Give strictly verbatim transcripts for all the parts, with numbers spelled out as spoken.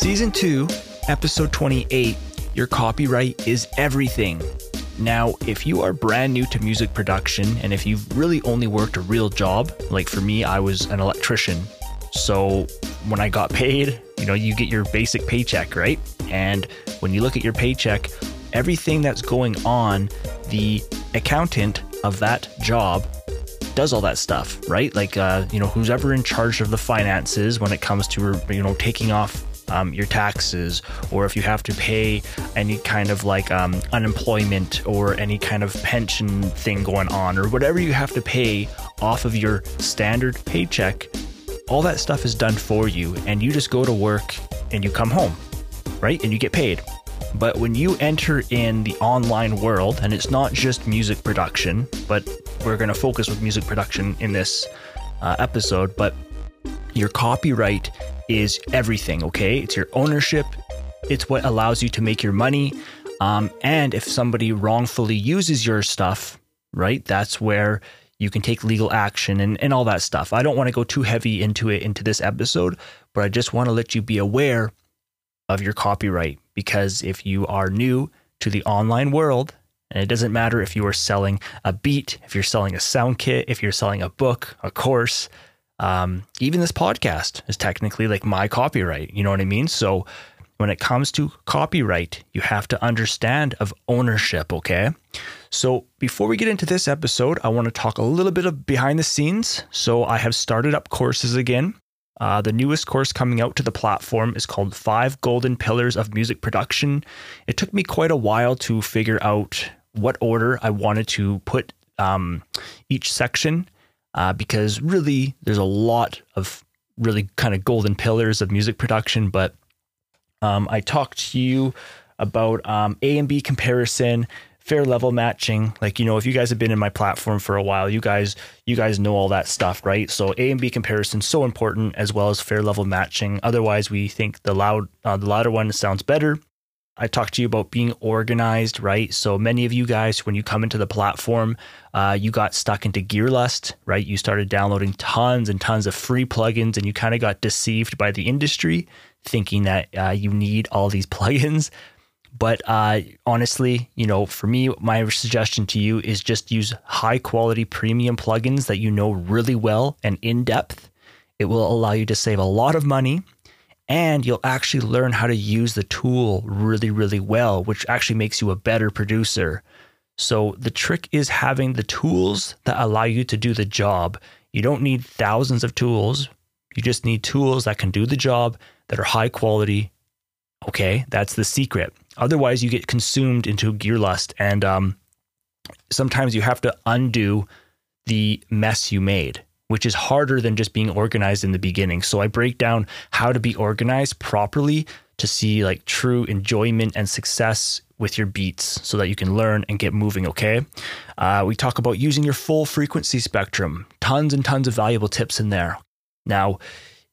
Season two, Episode twenty-eight, Your Copyright is Everything. Now, if you are brand new to music production and if you've really only worked a real job, like for me, I was an electrician. So when I got paid, you know, you get your basic paycheck, right? And when you look at your paycheck, everything that's going on, the accountant of that job does all that stuff, right? Like, uh, you know, who's ever in charge of the finances when it comes to, you know, taking off um, your taxes, or if you have to pay any kind of like um, unemployment or any kind of pension thing going on, or whatever you have to pay off of your standard paycheck, all that stuff is done for you. And you just go to work and you come home, right? And you get paid. But when you enter in the online world, and it's not just music production, but we're going to focus with music production in this uh, episode, but your copyright is everything, okay? It's your ownership. It's what allows you to make your money. Um, and if somebody wrongfully uses your stuff, right, that's where you can take legal action and, and all that stuff. I don't want to go too heavy into it into this episode, but I just want to let you be aware of your copyright. Because if you are new to the online world, and it doesn't matter if you are selling a beat, if you're selling a sound kit, if you're selling a book, a course, um, even this podcast is technically like my copyright. You know what I mean? So when it comes to copyright, you have to understand of ownership, okay? So before we get into this episode, I want to talk a little bit of behind the scenes. So I have started up courses again. Uh, the newest course coming out to the platform is called Five Golden Pillars of Music Production. It took me quite a while to figure out what order I wanted to put um, each section uh, because really there's a lot of really kind of golden pillars of music production. But um, I talked to you about um, A and B comparison, fair level matching. Like, you know, if you guys have been in my platform for a while, you guys, you guys know all that stuff, right? So A and B comparison, so important, as well as fair level matching. Otherwise we think the loud, uh, the louder one sounds better. I talked to you about being organized, right? So many of you guys, when you come into the platform, uh, you got stuck into Gearlust, right? You started downloading tons and tons of free plugins and you kind of got deceived by the industry thinking that uh, you need all these plugins. But uh, honestly, you know, for me, my suggestion to you is just use high quality premium plugins that you know really well and in depth. It will allow you to save a lot of money and you'll actually learn how to use the tool really, really well, which actually makes you a better producer. So the trick is having the tools that allow you to do the job. You don't need thousands of tools. You just need tools that can do the job, that are high quality. Okay, that's the secret. Otherwise, you get consumed into Gearlust, and um, sometimes you have to undo the mess you made, which is harder than just being organized in the beginning. So I break down how to be organized properly to see like true enjoyment and success with your beats so that you can learn and get moving, okay? Uh, we talk about using your full frequency spectrum. Tons and tons of valuable tips in there. Now,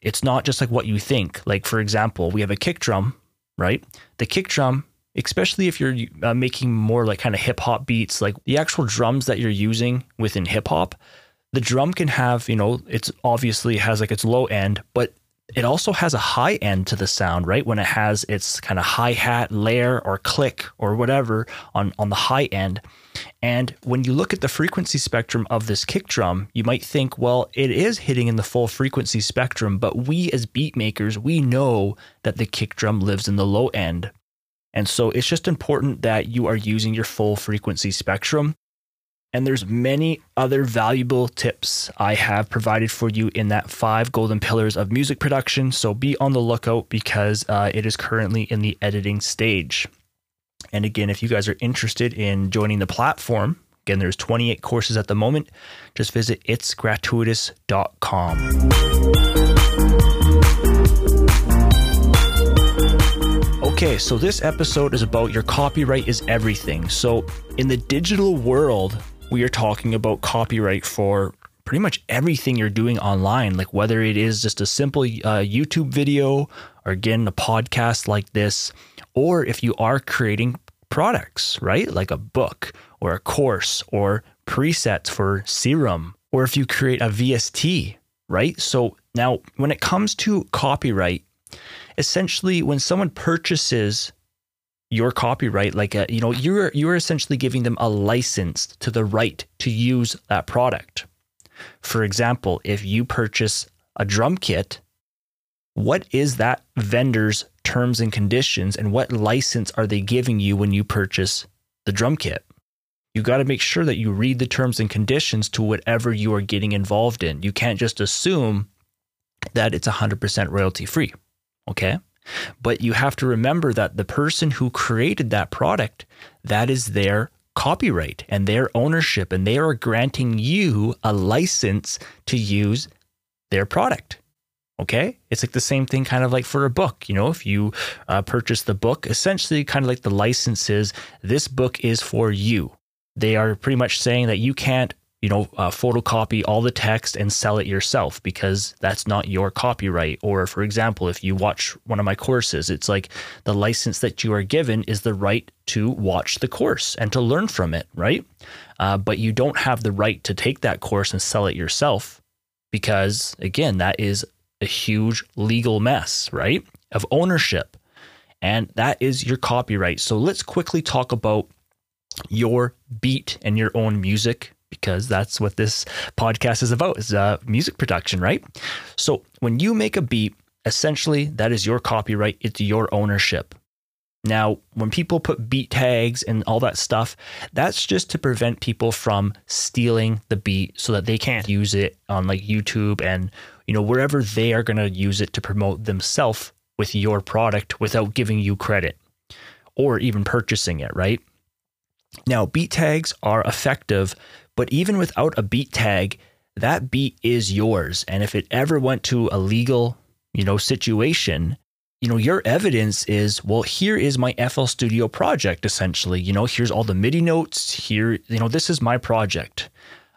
it's not just like what you think. Like, for example, we have a kick drum, right? The kick drum, especially if you're uh, making more like kind of hip hop beats, like the actual drums that you're using within hip hop, the drum can have, you know, it's obviously has like its low end, but it also has a high end to the sound, right? When it has its kind of hi-hat layer or click or whatever on, on the high end. And when you look at the frequency spectrum of this kick drum, you might think, well, it is hitting in the full frequency spectrum, but we as beat makers, we know that the kick drum lives in the low end. And so it's just important that you are using your full frequency spectrum. And there's many other valuable tips I have provided for you in that Five Golden Pillars of Music Production. So be on the lookout because uh, it is currently in the editing stage. And again, if you guys are interested in joining the platform, again, there's twenty-eight courses at the moment. Just visit its gratuitous dot com. Okay, so this episode is about your copyright is everything. So in the digital world, we are talking about copyright for pretty much everything you're doing online, like whether it is just a simple uh, YouTube video or again, a podcast like this, or if you are creating products, right? Like a book or a course or presets for Serum, or if you create a V S T, right? So now when it comes to copyright, Essentially, when someone purchases your copyright, like a, you know, you're you're essentially giving them a license to the right to use that product. For example, if you purchase a drum kit, what is that vendor's terms and conditions, and what license are they giving you when you purchase the drum kit? You got to make sure that you read the terms and conditions to whatever you are getting involved in. You can't just assume that it's one hundred percent royalty free. Okay. But you have to remember that the person who created that product, that is their copyright and their ownership, and they are granting you a license to use their product. Okay. It's like the same thing kind of like for a book. You know, if you uh, purchase the book, essentially kind of like the license is, this book is for you. They are pretty much saying that you can't, you know, uh, photocopy all the text and sell it yourself because that's not your copyright. Or for example, if you watch one of my courses, it's like the license that you are given is the right to watch the course and to learn from it, right? Uh, but you don't have the right to take that course and sell it yourself because, again, that is a huge legal mess, right, of ownership. And that is your copyright. So let's quickly talk about your beat and your own music, because that's what this podcast is about, is uh, music production, right? So when you make a beat, essentially that is your copyright. It's your ownership. Now, when people put beat tags and all that stuff, that's just to prevent people from stealing the beat so that they can't use it on like YouTube and, you know, wherever they are going to use it to promote themselves with your product without giving you credit or even purchasing it, right? Now, beat tags are effective, but even without a beat tag, that beat is yours. And if it ever went to a legal, you know, situation, you know, your evidence is, well, here is my F L Studio project, essentially. You know, here's all the MIDI notes here. You know, this is my project.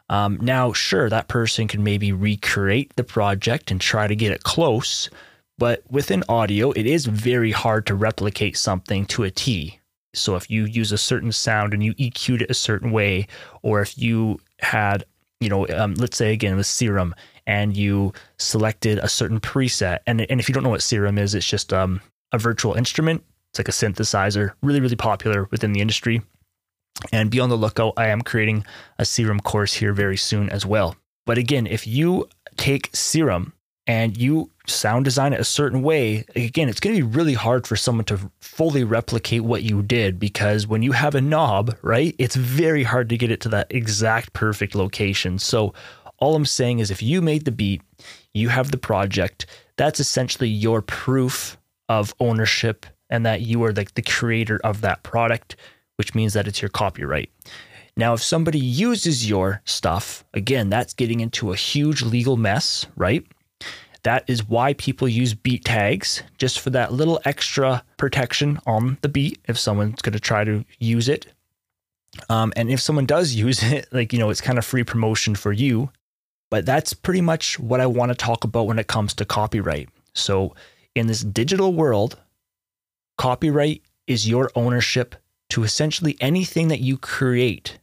Um, now, sure, that person can maybe recreate the project and try to get it close. But within audio, it is very hard to replicate something to a T. So if you use a certain sound and you E Q'd it a certain way, or if you had, you know, um, let's say again with Serum, and you selected a certain preset, and and if you don't know what Serum is, it's just um, a virtual instrument. It's like a synthesizer, really, really popular within the industry. And be on the lookout. I am creating a Serum course here very soon as well. But again, if you take Serum and you sound design it a certain way, again, it's going to be really hard for someone to fully replicate what you did, because when you have a knob, right, it's very hard to get it to that exact perfect location. So all I'm saying is, if you made the beat, you have the project, that's essentially your proof of ownership and that you are like the creator of that product, which means that it's your copyright. Now, if somebody uses your stuff, again, that's getting into a huge legal mess, right? That is why people use beat tags, just for that little extra protection on the beat if someone's going to try to use it. Um, and if someone does use it, like, you know, it's kind of free promotion for you. But that's pretty much what I want to talk about when it comes to copyright. So in this digital world, copyright is your ownership to essentially anything that you create.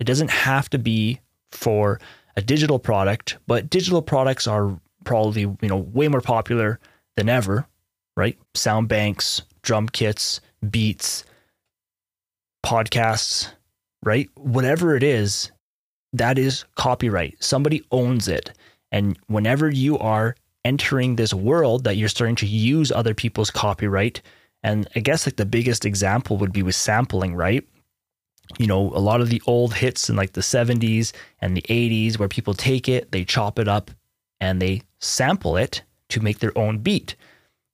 It doesn't have to be for a digital product, but digital products are probably, you know, way more popular than ever, right? Sound banks, drum kits, beats, podcasts, right? Whatever it is, that is copyright. Somebody owns it. And whenever you are entering this world that you're starting to use other people's copyright, and I guess like the biggest example would be with sampling, right? You know, a lot of the old hits in like the seventies and the eighties where people take it, they chop it up, and they sample it to make their own beat.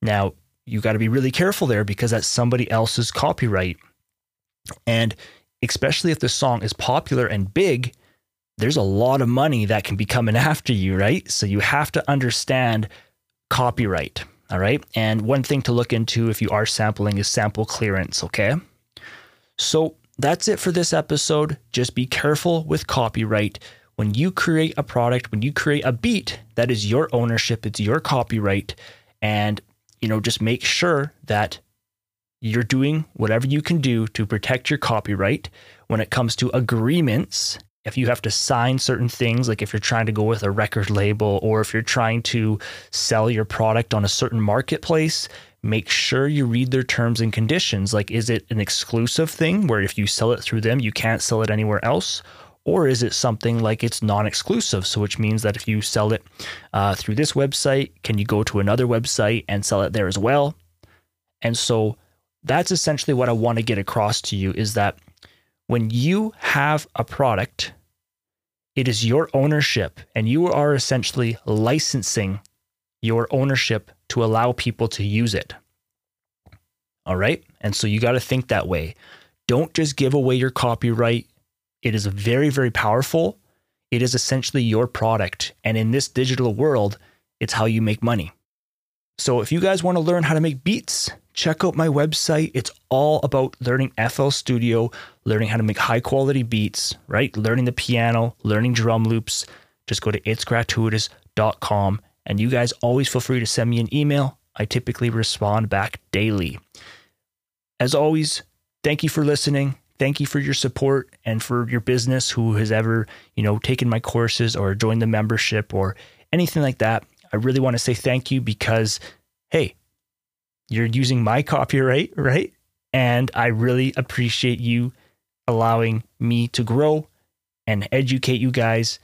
Now, you got to be really careful there, because that's somebody else's copyright. And especially if the song is popular and big, there's a lot of money that can be coming after you, right? So you have to understand copyright, all right? And one thing to look into if you are sampling is sample clearance, okay? So that's it for this episode. Just be careful with copyright. When you create a product, when you create a beat, that is your ownership. It's your copyright. And, you know, just make sure that you're doing whatever you can do to protect your copyright. When it comes to agreements, if you have to sign certain things, like if you're trying to go with a record label or if you're trying to sell your product on a certain marketplace, make sure you read their terms and conditions. Like, is it an exclusive thing where if you sell it through them, you can't sell it anywhere else? Or is it something like it's non-exclusive? So which means that if you sell it uh, through this website, can you go to another website and sell it there as well? And so that's essentially what I want to get across to you, is that when you have a product, it is your ownership, and you are essentially licensing your ownership to allow people to use it. All right. And so you got to think that way. Don't just give away your copyright. It is very, very powerful. It is essentially your product. And in this digital world, it's how you make money. So if you guys want to learn how to make beats, check out my website. It's all about learning F L Studio, learning how to make high quality beats, right? Learning the piano, learning drum loops. Just go to its gratuitous dot com. And you guys always feel free to send me an email. I typically respond back daily. As always, thank you for listening. Thank you for your support and for your business who has ever, you know, taken my courses or joined the membership or anything like that. I really want to say thank you because, hey, you're using my copyright, right? And I really appreciate you allowing me to grow and educate you guys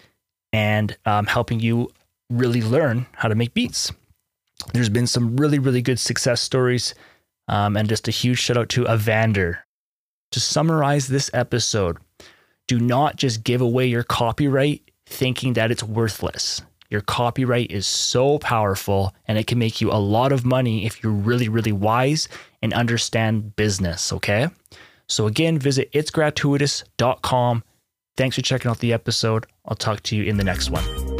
and um, helping you really learn how to make beats. There's been some really, really good success stories. Um, and just a huge shout out to Avander. To summarize this episode, do not just give away your copyright thinking that it's worthless. Your copyright is so powerful, and it can make you a lot of money if you're really, really wise and understand business. Okay. So again, visit its gratuitous dot com. Thanks for checking out the episode. I'll talk to you in the next one.